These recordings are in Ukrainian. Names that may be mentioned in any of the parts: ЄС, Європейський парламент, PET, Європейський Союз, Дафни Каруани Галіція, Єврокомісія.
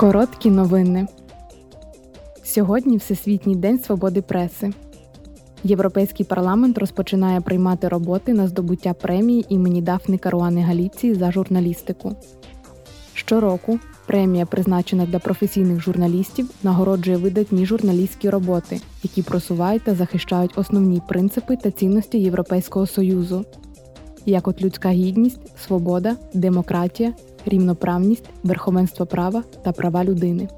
Короткі новини. Сьогодні Всесвітній день свободи преси. Європейський парламент розпочинає приймати роботи на здобуття премії імені Дафни Каруани Галіції за журналістику. Щороку премія, призначена для професійних журналістів, нагороджує видатні журналістські роботи, які просувають та захищають основні принципи та цінності Європейського Союзу, як-от людська гідність, свобода, демократія, рівноправність, верховенство права та права людини.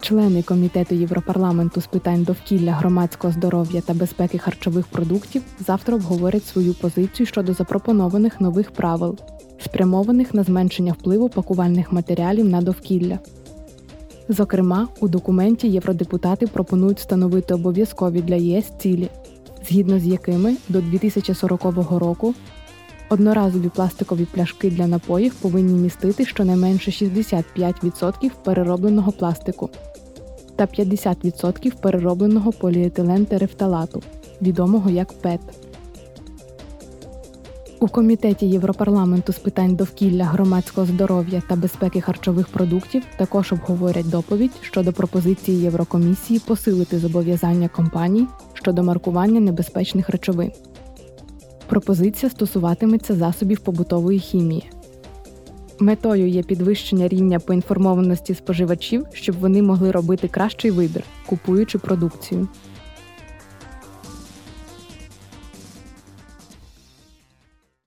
Члени Комітету Європарламенту з питань довкілля, громадського здоров'я та безпеки харчових продуктів завтра обговорять свою позицію щодо запропонованих нових правил, спрямованих на зменшення впливу пакувальних матеріалів на довкілля. Зокрема, у документі євродепутати пропонують встановити обов'язкові для ЄС цілі, згідно з якими до 2040 року одноразові пластикові пляшки для напоїв повинні містити щонайменше 65% переробленого пластику та 50% переробленого поліетилентерефталату, відомого як PET. У Комітеті Європарламенту з питань довкілля, громадського здоров'я та безпеки харчових продуктів також обговорять доповідь щодо пропозиції Єврокомісії посилити зобов'язання компаній щодо маркування небезпечних речовин. Пропозиція стосуватиметься засобів побутової хімії. Метою є підвищення рівня поінформованості споживачів, щоб вони могли робити кращий вибір, купуючи продукцію.